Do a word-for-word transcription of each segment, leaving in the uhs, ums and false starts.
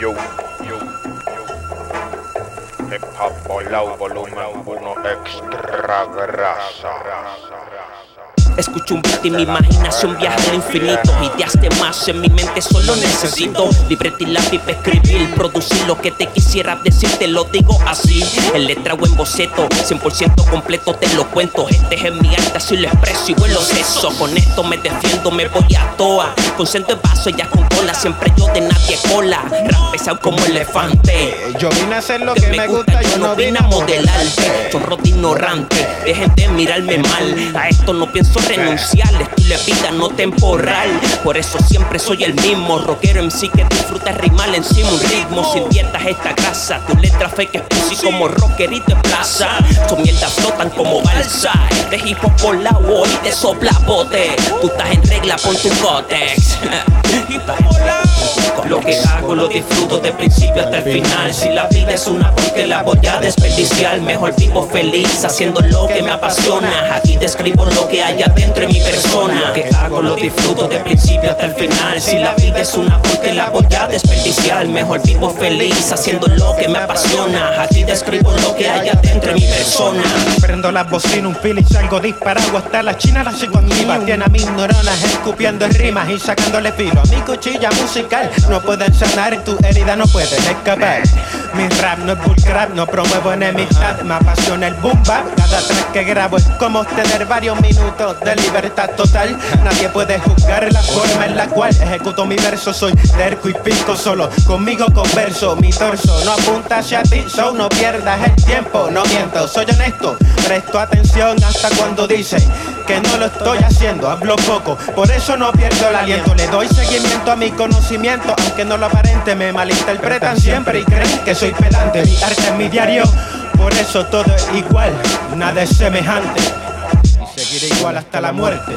Yo, yo, yo. Hip Hop Volaoo Volumen Uno, Xtraa Grasa. Escucho un beat y mi imaginación viaja al infinito. Ideas de más en mi mente solo necesito libreta y lápiz para escribir, producir lo que te quisiera decir. Te lo digo así, en letra o en boceto, cien por ciento completo te lo cuento. Este es mi arte, así lo expreso y vuelo seso. Con esto me defiendo, me voy a toa. Con centro en vaso, ya con cola, siempre yo de nadie cola. Rap pesado como elefante. Yo vine a hacer lo que, que me gusta, gusta, yo no vine a modelarte. Chorro de ignorante, dejen de mirarme mal. A esto no pienso renunciar, estilo de vida no temporal. Por eso siempre soy el mismo rockero M C que disfruta rimar encima un ritmo. Sin dietas esta grasa, tu letra fake es pussy como rockerito en plaza. Tus mierdas flotan como balsa. Este hip hop volao y te sopla bote. Tú estás en regla, pon tu cótex. Lo que hago lo disfruto de principio hasta el final. Si la vida es una porque la voy a desperdiciar, mejor vivo feliz haciendo lo que me apasiona. Aquí describo lo que hay adentro de mi persona. Lo que hago lo disfruto de principio hasta el final. Si la vida es una porque la voy a desperdiciar, mejor vivo feliz haciendo lo que me apasiona. Aquí describo lo que hay adentro de mi persona. Prendo la bocina, un fili y salgo disparado hasta la China, la psicoactiva. Tiene a mis neuronas escupiendo rimas y sacándole filo a mi cuchilla musical. No pueden sanar en tu herida, no pueden escapar. Mi rap no es bull crap, no promuevo enemistad. Me apasiona el boom bap, cada track que grabo es como tener varios minutos de libertad total. Nadie puede juzgar la forma en la cual ejecuto mi verso. Soy terco y pico, solo conmigo converso. Mi torso no apunta hacia ti, so no pierdas el tiempo. No miento, soy honesto, presto atención hasta cuando dicen que no lo estoy haciendo. Hablo poco, por eso no pierdo el aliento. Le doy seguimiento a mi conocimiento, aunque no lo aparente. Me malinterpretan siempre y creen que soy pedante. Mi arte es mi diario, por eso todo es igual, nada es semejante. Y seguiré igual hasta la muerte.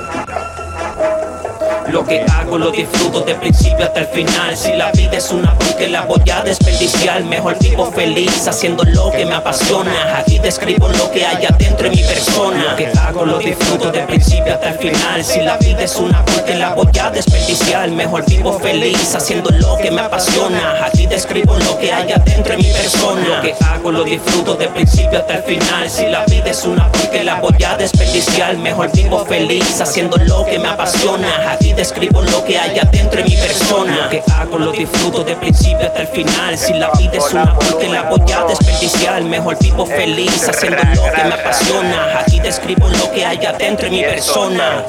Lo que hago lo disfruto de principio hasta el final. Si la vida es una porque la voy a desperdiciar, mejor vivo feliz haciendo lo que me apasiona. Aquí describo lo que hay adentro de mi persona. Lo que hago lo disfruto de principio hasta el final. Si la vida es una porque la voy a desperdiciar, mejor vivo feliz haciendo lo que me apasiona. Aquí describo lo que hay adentro de mi persona. Lo que hago lo disfruto de principio hasta el final. Si la vida es una porque la voy a desperdiciar, mejor vivo feliz haciendo lo que me apasiona. Aquí describo lo que hay adentro de mi persona. Lo que hago lo disfruto de principio hasta el final. Si la vida es una porque la voy a desperdiciar, mejor vivo feliz haciendo lo que me apasiona. Aquí describo lo que hay adentro de mi persona.